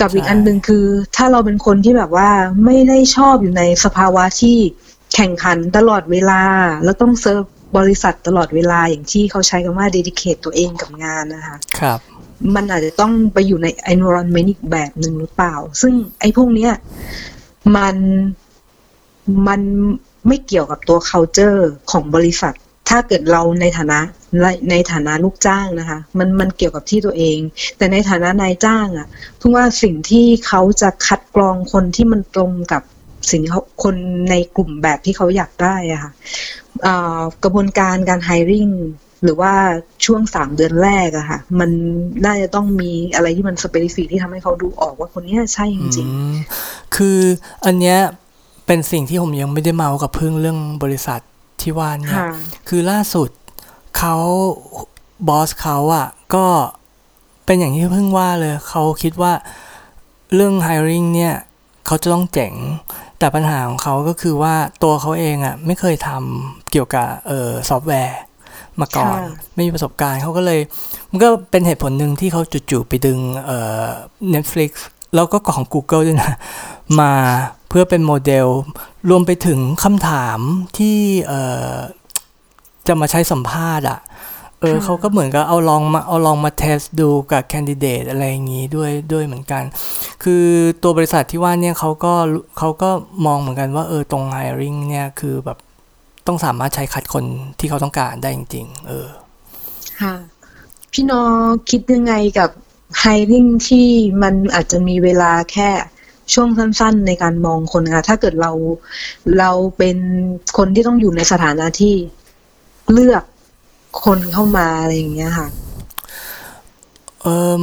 กับอีกอันนึงคือถ้าเราเป็นคนที่แบบว่าไม่ได้ชอบอยู่ในสภาวะที่แข่งขันตลอดเวลาแล้วต้องเซิร์ฟบริษัทตลอดเวลาอย่างที่เขาใช้คำว่า dedicate ตัวเองกับงานนะคะครับมันอาจจะต้องไปอยู่ใน environment อีกแบบหนึ่งหรือเปล่าซึ่งไอ้พวกเนี้ยมันมันไม่เกี่ยวกับตัว culture ของบริษัทถ้าเกิดเราในฐานะในฐานะลูกจ้างนะคะมันมันเกี่ยวกับที่ตัวเองแต่ในฐานะนายจ้างอ่ะเพราะว่าสิ่งที่เขาจะคัดกรองคนที่มันตรงกับสิ่งคนในกลุ่มแบบที่เขาอยากได้อ่ะค่ะกระบวนการการ hiringหรือว่าช่วงสามเดือนแรกอะค่ะมันน่าจะต้องมีอะไรที่มันสเปซิฟิกที่ทำให้เขาดูออกว่าคนนี้ใช่จริงๆคืออันเนี้ยเป็นสิ่งที่ผมยังไม่ได้เมากับเพิ่งเรื่องบริษัทที่ว่าเนี่ยคือล่าสุดเขาบอสเขาอะก็เป็นอย่างที่เพิ่งว่าเลยเขาคิดว่าเรื่อง hiring เนี่ยเขาจะต้องเจ๋งแต่ปัญหาของเขาก็คือว่าตัวเขาเองอะไม่เคยทำเกี่ยวกับเอ่อซอฟต์แวร์มาก่อนไม่มีประสบการณ์เขาก็เลยมันก็เป็นเหตุผลหนึ่งที่เขาจู่ๆไปดึงเอ่อ Netflix แล้วก็ของ Google ด้วยนะมาเพื่อเป็นโมเดลรวมไปถึงคำถามที่เอ่อจะมาใช้สัมภาษณ์อ่ะเออเขาก็เหมือนกับเอาลองมาเอาลองมาเทสดูกับแคนดิเดตอะไรอย่างงี้ด้วยด้วยเหมือนกันคือตัวบริษัทที่ว่าเนี่ยเขาก็เขาก็มองเหมือนกันว่าเออตรง hiring เนี่ยคือแบบต้องสามารถใช้คัดคนที่เขาต้องการได้จริงๆเออค่ะพี่นอคิดยังไงกับ hiring ที่มันอาจจะมีเวลาแค่ช่วงสั้นๆในการมองคนค่ะถ้าเกิดเราเราเป็นคนที่ต้องอยู่ในสถานะที่เลือกคนเข้ามาอะไรอย่างเงี้ยค่ะเอ่อ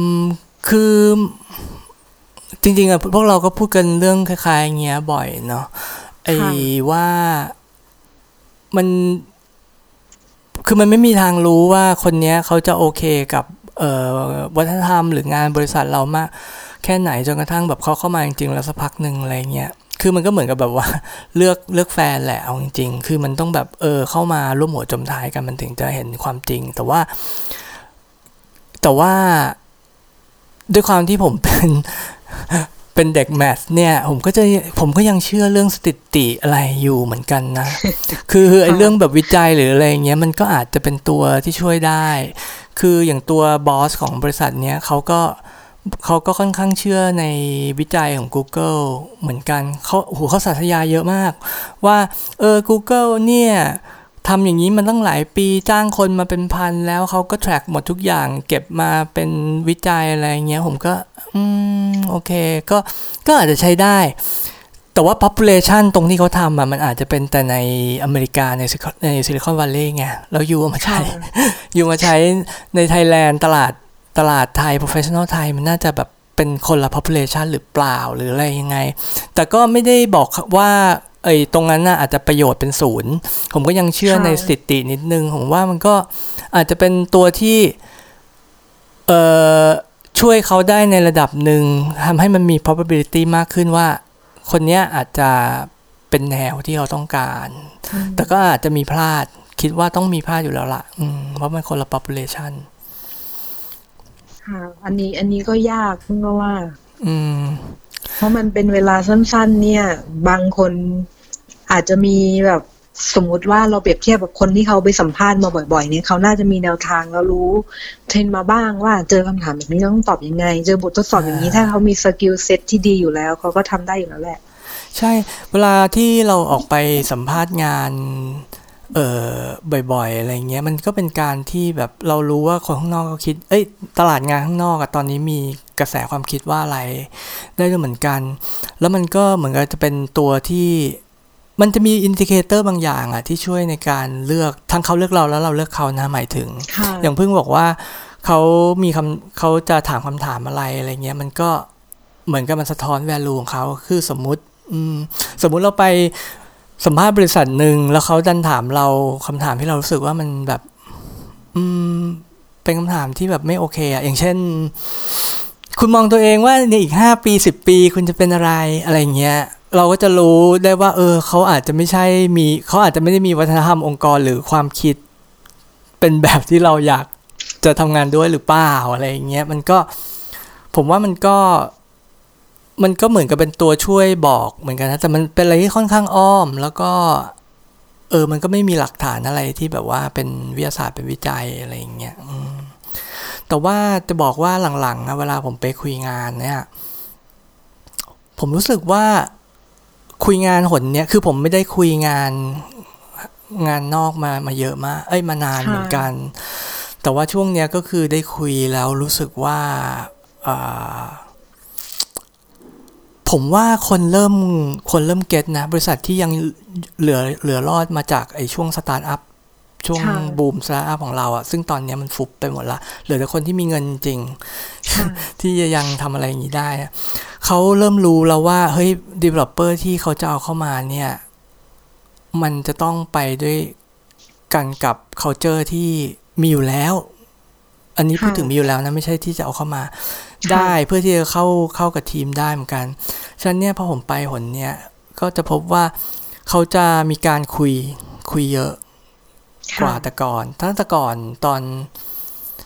คือจริงๆอ่ะพวกเราก็พูดกันเรื่องคล้ายๆอย่างเงี้ยบ่อยเนาะไอ้ว่ามันคือมันไม่มีทางรู้ว่าคนเนี้ยเขาจะโอเคกับเอ่อวัฒนธรรมหรืองานบริษัทเรามากแค่ไหนจนกระทั่งแบบเขาเข้ามาจริงๆแล้วสักพักนึงอะไรเงี้ยคือมันก็เหมือนกับแบบว่าเลือกเลือกแฟนแหละเอาจริงๆคือมันต้องแบบเออเข้ามาร่วมหัวจมท้ายกันมันถึงจะเห็นความจริงแต่ว่าแต่ว่าด้วยความที่ผมเป็น เป็นเด็กแมทเนี่ยผมก็จะผมก็ยังเชื่อเรื่องสถิติอะไรอยู่เหมือนกันนะ คือไอ้เรื่องแบบวิจัยหรืออะไรอย่างเงี้ยมันก็อาจจะเป็นตัวที่ช่วยได้คืออย่างตัวบอสของบริษัทเนี้ยเขาก็เขาก็ค่อนข้างเชื่อในวิจัยของ Google เหมือนกันเขาโหเขาสาธยายเยอะมากว่าเออ Google เนี่ย ทำอย่างนี้มันตั้งหลายปีจ้างคนมาเป็นพันแล้วเขาก็แทร็กหมดทุกอย่างเก็บมาเป็นวิจัยอะไรเงี้ยผมก็อืมโอเคก็ก็อาจจะใช้ได้แต่ว่า population ตรงที่เขาทำอ่ะมันอาจจะเป็นแต่ในอเมริกาในใน Silicon Valley ไงแล้วอยู่มาใช้ อยู่มาใช้ในไทยแลนด์ตลาดตลาดไทย professional ไทยมันน่าจะแบบเป็นคนละ population หรือเปล่าหรืออะไรยังไงแต่ก็ไม่ได้บอกว่าไอ้ตรงนั้นน่ะอาจจะประโยชน์เป็นศูนย์ผมก็ยังเชื่อในสถิตินิดนึงผมว่ามันก็อาจจะเป็นตัวที่เอ่อช่วยเขาได้ในระดับหนึ่งทำให้มันมี probability มากขึ้นว่าคนเนี้ยอาจจะเป็นแนวที่เราต้องการแต่ก็อาจจะมีพลาดคิดว่าต้องมีพลาดอยู่แล้วละ่ะเพราะมันคนละ population ค่ะอันนี้อันนี้ก็ยากเพราะว่าอืมเพราะมันเป็นเวลาสั้นๆเนี่ยบางคนอาจจะมีแบบสมมุติว่าเราเปรียบเทียบกับคนที่เขาไปสัมภาษณ์มาบ่อยๆเนี่ยเขาน่าจะมีแนวทางแล้วรู้เทรนมาบ้างว่าเจอคำถามแบบนี้ต้องตอบยังไงเจอบททดสอบอย่างนี้ถ้าเขามีสกิลเซ็ตที่ดีอยู่แล้วเขาก็ทำได้อยู่แล้วแหละใช่เวลาที่เราออกไปสัมภาษณ์งานเอ่อบ่อยๆอะไรเงี้ยมันก็เป็นการที่แบบเรารู้ว่าคนข้างนอกเขาคิดเอ้ยตลาดงานข้างนอกอะตอนนี้มีกระแสความคิดว่าอะไรได้ด้วยเหมือนกันแล้วมันก็เหมือนกับจะเป็นตัวที่มันจะมีอินดิเคเตอร์บางอย่างอะที่ช่วยในการเลือกทั้งเขาเลือกเราแล้วเราเลือกเขานะหมายถึงอย่างเพิ่งบอกว่าเขามีคำเขาจะถามคำถามอะไรอะไรเงี้ยมันก็เหมือนกับมันสะท้อน value ของเขาคือสมมุติสมมุติเราไปสัมภาษณ์บริษัทหนึ่งแล้วเขาดันถามเราคำถามที่เรารู้สึกว่ามันแบบอืมเป็นคำถามที่แบบไม่โอเคอะอย่างเช่นคุณมองตัวเองว่าในอีกห้าปีสิบปีคุณจะเป็นอะไรอะไรเงี้ยเราก็จะรู้ได้ว่าเออเขาอาจจะไม่ใช่มีเขาอาจจะไม่ได้มีวัฒนธรรมองค์กรหรือความคิดเป็นแบบที่เราอยากจะทำงานด้วยหรือเปล่าอะไรเงี้ยมันก็ผมว่ามันก็มันก็เหมือนกับเป็นตัวช่วยบอกเหมือนกันนะแต่มันเป็นอะไรที่ค่อนข้างอ้อมแล้วก็เออมันก็ไม่มีหลักฐานอะไรที่แบบว่าเป็นวิทยาศาสตร์เป็นวิจัยอะไรอย่างเงี้ยแต่ว่าจะบอกว่าหลังๆนะเวลาผมไปคุยงานเนี่ยผมรู้สึกว่าคุยงานหนเนี่ยคือผมไม่ได้คุยงานงานนอกมามาเยอะมากเอ้ยมานานเหมือนกันแต่ว่าช่วงเนี้ยก็คือได้คุยแล้วรู้สึกว่าอ่าผมว่าคนเริ่มคนเริ่มเก็ทนะบริษัทที่ยังเหลือเหลือรอดมาจากไอ้ช่วงสตาร์ทอัพช่วงบูมสตาร์ทอัพของเราอะซึ่งตอนนี้มันฟุบไปหมดละเหลือแต่คนที่มีเงินจริง ที่ยังทำอะไรอย่างนี้ได้เขาเริ่มรู้แล้วว่าเฮ้ย developer ที่เขาจะเอาเข้ามาเนี่ยมันจะต้องไปด้วยกันกับ culture ที่มีอยู่แล้วอันนี้พูดถึงมีอยู่แล้วนะไม่ใช่ที่จะเอาเข้ามาได้เพื่อที่จะเข้าเข้ากับทีมได้เหมือนกันฉะนั้นเนี่ยพอผมไปหนเนี่ยก็จะพบว่าเขาจะมีการคุยคุยเยอะกว่าแต่ก่อนถ้าแต่ก่อนตอน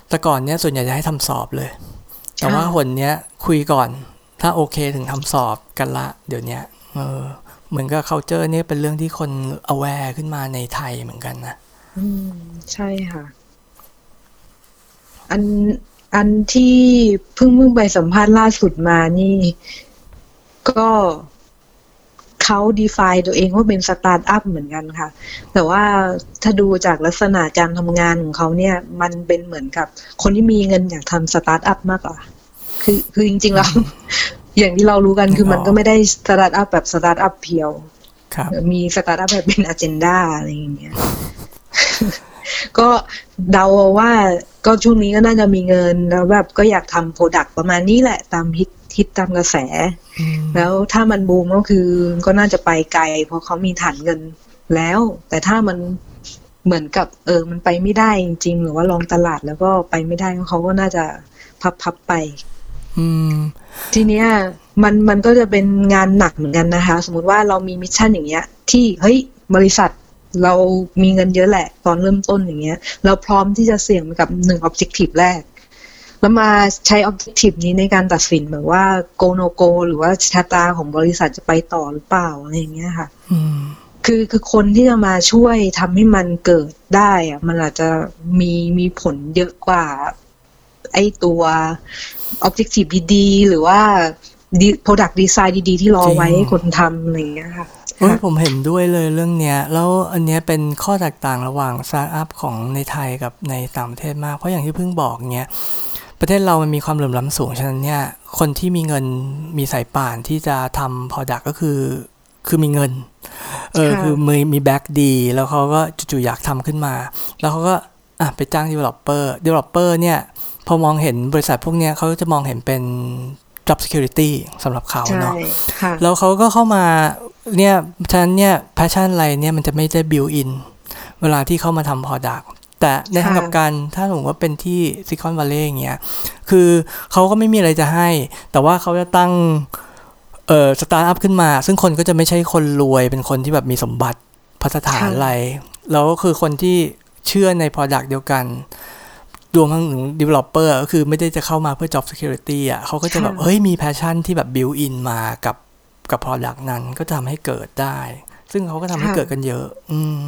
แต่ก่อนเนี่ยส่วนใหญ่จะให้ทำสอบเลยแต่ว่าหนเนี้ยคุยก่อนถ้าโอเคถึงทำสอบกันละเดี๋ยวนี้เออเหมือนกับ culture เนี่ยเป็นเรื่องที่คน aware ขึ้นมาในไทยเหมือนกันนะอืมใช่ค่ะอันอันที่เพิ่งเพิ่งไปสัมภาษณ์ล่าสุดมานี่ก็เขา define ตัวเองว่าเป็นสตาร์ทอัพเหมือนกันค่ะแต่ว่าถ้าดูจากลักษณะการทำงานของเขาเนี่ยมันเป็นเหมือนกับคนที่มีเงินอยากทำสตาร์ทอัพมากกว่าคือคือจริงๆแล้วอย่างที่เรารู้กันคือมันก็ไม่ได้สตาร์ทอัพแบบสตาร์ทอัพเพียวมีสตาร์ทอัพแบบเป็น agenda อะไรอย่างเงี้ย ก็เดาว่าก็ช่วงนี้ก็น่าจะมีเงินแล้วแบบก็อยากทำโปรดักต์ประมาณนี้แหละตามฮิตฮิตตามกระแสแล้วถ้ามันบูมก็คือก็น่าจะไปไกลเพราะเขามีฐานเงินแล้วแต่ถ้ามันเหมือนกับเออมันไปไม่ได้จริงๆหรือว่าลองตลาดแล้วก็ไปไม่ได้เขาก็น่าจะพับๆไปทีเนี้ยมันมันก็จะเป็นงานหนักเหมือนกันนะคะสมมติว่าเรามีมิชชั่นอย่างเงี้ยที่เฮ้ยบริษัทเรามีเงินเยอะแหละตอนเริ่มต้นอย่างเงี้ยเราพร้อมที่จะเสี่ยงกับหนึ่ง objective แรกแล้วมาใช้ objective นี้ในการตัดสินแบบว่า go no go หรือว่าชะตาของบริษัทจะไปต่อหรือเปล่าอะไรอย่างเงี้ยค่ะ hmm. คือคือคนที่จะมาช่วยทำให้มันเกิดได้อะมันอาจจะมีมีผลเยอะกว่าไอ้ตัว objective ดีๆหรือว่า product design ดีๆที่รอไว้คนทำอะไรอย่างเงี้ยค่ะ ผมเห็นด้วยเลยเรื่องเนี้ยแล้วอันเนี้ยเป็นข้อแตกต่างระหว่างสตาร์ทอัพของในไทยกับในต่างประเทศมากเพราะอย่างที่เพิ่งบอกเนี้ยประเทศเรามันมีความเหลื่อมล้ำสูงฉะนั้นเนี่ยคนที่มีเงินมีสายป่านที่จะทำ product ก็คือคือมีเงินเออคือมีมีแบ็คดีแล้วเขาก็จู่ๆอยากทำขึ้นมาแล้วเขาก็อ่ะไปจ้าง developer developer เนี่ยพอมองเห็นบริษัทพวกเนี้ยเขาจะมองเห็นเป็น job security สำหรับเขาเนาะแล้วเขาก็เข้ามาเนี่ยฉะนั้นเนี่ย passion อะไรเนี่ยมันจะไม่ได้ build in เวลาที่เข้ามาทำ productแต่ในทางกลับกันถ้าสมมติว่าเป็นที่ Silicon Valley อย่างเงี้ยคือเขาก็ไม่มีอะไรจะให้แต่ว่าเขาจะตั้งเอ่อสตาร์ทอัพขึ้นมาซึ่งคนก็จะไม่ใช่คนรวยเป็นคนที่แบบมีสมบัติพัฒนาอะไรแล้วก็คือคนที่เชื่อใน product เดียวกันรวมทั้ง developer ก็คือไม่ได้จะเข้ามาเพื่อ job security อ่ะเขาก็จะแบบเฮ้ยมี passion ที่แบบ build in มากับกับ product นั้นก็ทำให้เกิดได้ซึ่งเขาก็ทำให้เกิดกันเยอะอืม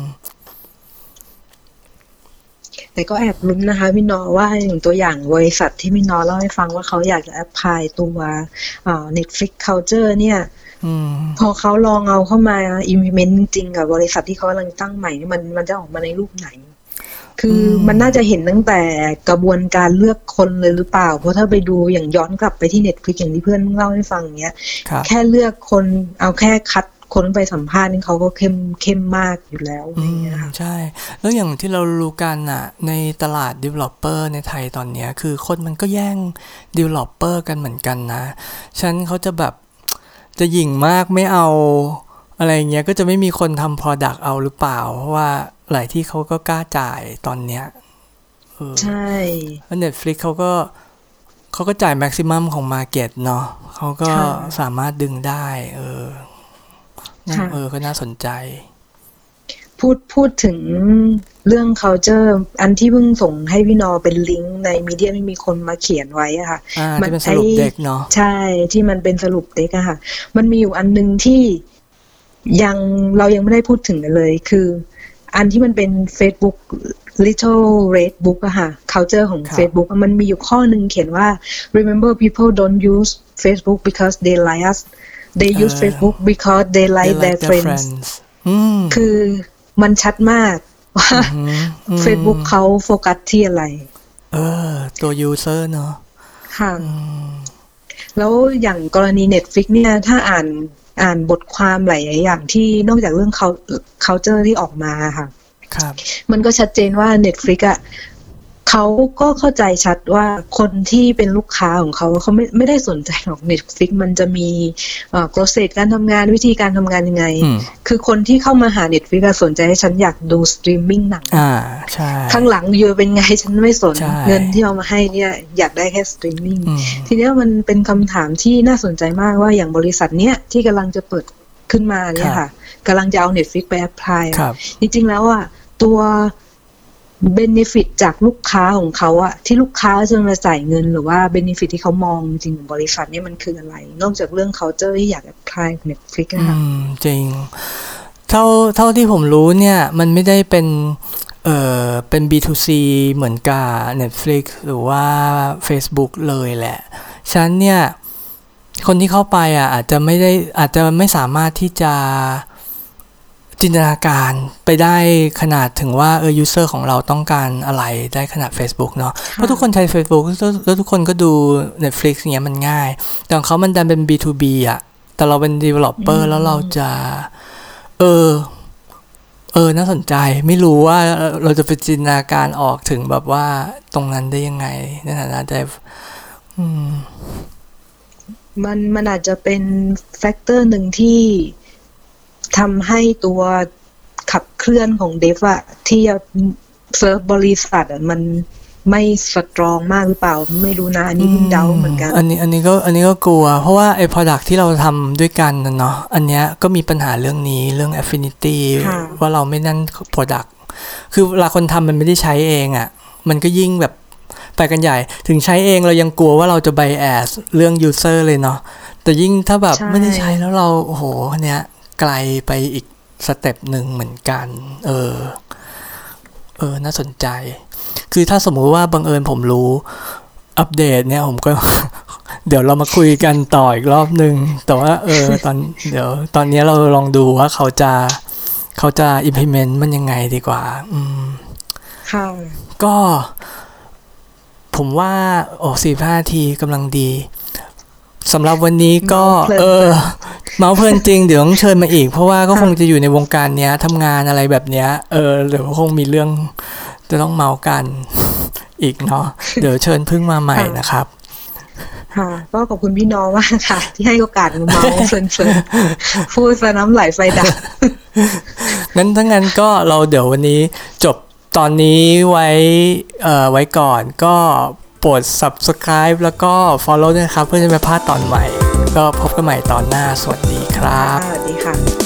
แต่ก็แอบลุ้นนะคะพี่นอว่าอย่างตัวอย่างบริษัทที่พี่นอเล่าให้ฟังว่าเขาอยากจะแอพพลายตัวเอ่อ Netflix Culture เนี่ยพอเขาลองเอาเข้ามา implement จริงกับบริษัทที่เขากำลังตั้งใหม่มันมันจะออกมาในรูปไหนคือมันน่าจะเห็นตั้งแต่กระบวนการเลือกคนเลยหรือเปล่าเพราะถ้าไปดูอย่างย้อนกลับไปที่ Netflix อย่างที่เพื่อนเล่าให้ฟังเงี้ยแค่เลือกคนเอาแค่คัดคนไปสัมภาษณ์นี่เขาก็เข้มเข้มมากอยู่แล้วอย่างเงี้ยค่ะใช่แล้วอย่างที่เรารู้กันน่ะในตลาด developer ในไทยตอนเนี้ยคือคนมันก็แย่ง developer กันเหมือนกันนะฉะนั้นเขาจะแบบจะหยิ่งมากไม่เอาอะไรเงี้ยก็จะไม่มีคนทำ product เอาหรือเปล่าเพราะว่าหลายที่เขาก็กล้าจ่ายตอนเนี้ยใช่แล้ว Netflix เขาก็เขาก็จ่าย maximum ของ market เนาะเขาก็สามารถดึงได้เออเออก็น่าสนใจพูดพูดถึงเรื่อง culture อันที่เพิ่งส่งให้พี่นอเป็นลิงก์ในมีเดียที่มีคนมาเขียนไว้อะค่ะมันเป็นสรุปเด็กเนาะใช่ที่มันเป็นสรุปเด็กอะค่ะมันมีอยู่อันนึงที่ยังเรายังไม่ได้พูดถึงเลยคืออันที่มันเป็น Facebook Little Red Book อะค่ะ culture ของ Facebook มันมีอยู่ข้อนึงเขียนว่า remember people don't use Facebook because they like usThey use uh, Facebook because they like, they like their, their friends, friends. Mm. คือมันชัดมากว่า mm-hmm. mm. Facebook เขาโฟกัสที่อะไรเออตัว user เนอะค่ะ mm. แล้วอย่างกรณี Netflix เนี่ยถ้าอ่านอ่านบทความหลายอย่างที่นอกจากเรื่อง culture ที่ออกมาค่ะครับมันก็ชัดเจนว่า Netflix อะเขาก็เข้าใจชัดว่าคนที่เป็นลูกค้าของเขาเขาไม่ไม่ได้สนใจหรอก Netflix มันจะมีเอ่อ process การทำงานวิธีการทำงานยังไงคือคนที่เข้ามาหา Netflix สนใจให้ฉันอยากดูสตรีมมิ่งหนังอ่าใช่ข้างหลังอยู่เป็นไงฉันไม่สนเงินที่เอามาให้เนี่ยอยากได้แค่สตรีมมิ่งทีเนี้ยมันเป็นคำถามที่น่าสนใจมากว่าอย่างบริษัทเนี้ยที่กำลังจะเปิดขึ้นมาเนี่ยค่ะกำลังจะเอา Netflix ไป apply จริงๆแล้วอ่ะตัวbenefit จากลูกค้าของเขาอะที่ลูกค้าจะมาจ่ายเงินหรือว่า benefit ที่เขามองจริงของบริษัทนี่มันคืออะไรนอกจากเรื่อง culture ที่อยาก apply Netflix นะคะอืมจริงเท่าเท่าที่ผมรู้เนี่ยมันไม่ได้เป็นเอ่อเป็น บี ทู ซี เหมือนกับ Netflix หรือว่า Facebook เลยแหละฉะนั้นเนี่ยคนที่เข้าไปอะอาจจะไม่ได้อาจจะไม่สามารถที่จะจินตนาการไปได้ขนาดถึงว่าเออ user ของเราต้องการอะไรได้ขนาด Facebook เนาะเพราะทุกคนใช้ Facebook แล้วทุกคนก็ดู Netflix เงี้ยมันง่ายแต่ของเขามันดันเป็น บี ทู บี อ่ะแต่เราเป็น developer แล้วเราจะเออเออน่าสนใจไม่รู้ว่าเราจะไปจินตนาการออกถึงแบบว่าตรงนั้นได้ยังไงในฐานะ dev อืมมันมันอาจจะเป็นแฟกเตอร์หนึ่งที่ทำให้ตัวขับเคลื่อนของเดฟอะที่เซิร์ฟบริษัทมันไม่สตรองมากหรือเปล่าไม่รู้นะอันนี้เดาเหมือนกันอันนี้อันนี้ก็อันนี้ก็กลัวเพราะว่าไอ้ product ที่เราทำด้วยกันน่ะเนาะอันเนี้ยก็มีปัญหาเรื่องนี้เรื่อง affinity ว่าเราไม่นั่น product คือเวลาคนทำมันไม่ได้ใช้เองอะมันก็ยิ่งแบบไปกันใหญ่ถึงใช้เองเรายังกลัวว่าเราจะ bias เรื่อง user เลยเนาะแต่ยิ่งถ้าแบบไม่ได้ใช้แล้วเราโอ้โหเนี้ยไกลไปอีกสเต็ปหนึ่งเหมือนกันเออเออน่าสนใจคือถ้าสมมุติว่าบังเอิญผมรู้อัปเดตเนี่ยผมก็ เดี๋ยวเรามาคุยกันต่ออีกรอบนึงแต่ว่าเออตอนเดี๋ยวตอนนี้เราลองดูว่าเขาจะเขาจะ implement มันยังไงดีกว่าอืมค่ะก็ผมว่าโอ้สี่สิบห้านาทีกำลังดีสำหรับวันนี้ก็เออเมาเพลินจริงเดี๋ยวต้องเชิญมาอีกเพราะว่าก็คงจะอยู่ในวงการเนี้ยทำงานอะไรแบบเนี้ยเออเดี๋ยวคงมีเรื่องจะต้องเมากันอีกเนาะเดี๋ยวเชิญพึ่งมาใหม่นะครับค่ะก็ขอบคุณพี่น้องมากค่ะที่ให้โอกาสเมาเพลินๆพูดซะน้ำไหลไฟดับงั้นทั้งนั้นก็เราเดี๋ยววันนี้จบตอนนี้ไว้เอ่อไว้ก่อนก็โปรด Subscribe แล้วก็ Follow ด้วยนะครับเพื่อจะไม่พลาดตอนใหม่ก็พบกันใหม่ตอนหน้าสวัสดีครับสวัสดีค่ะ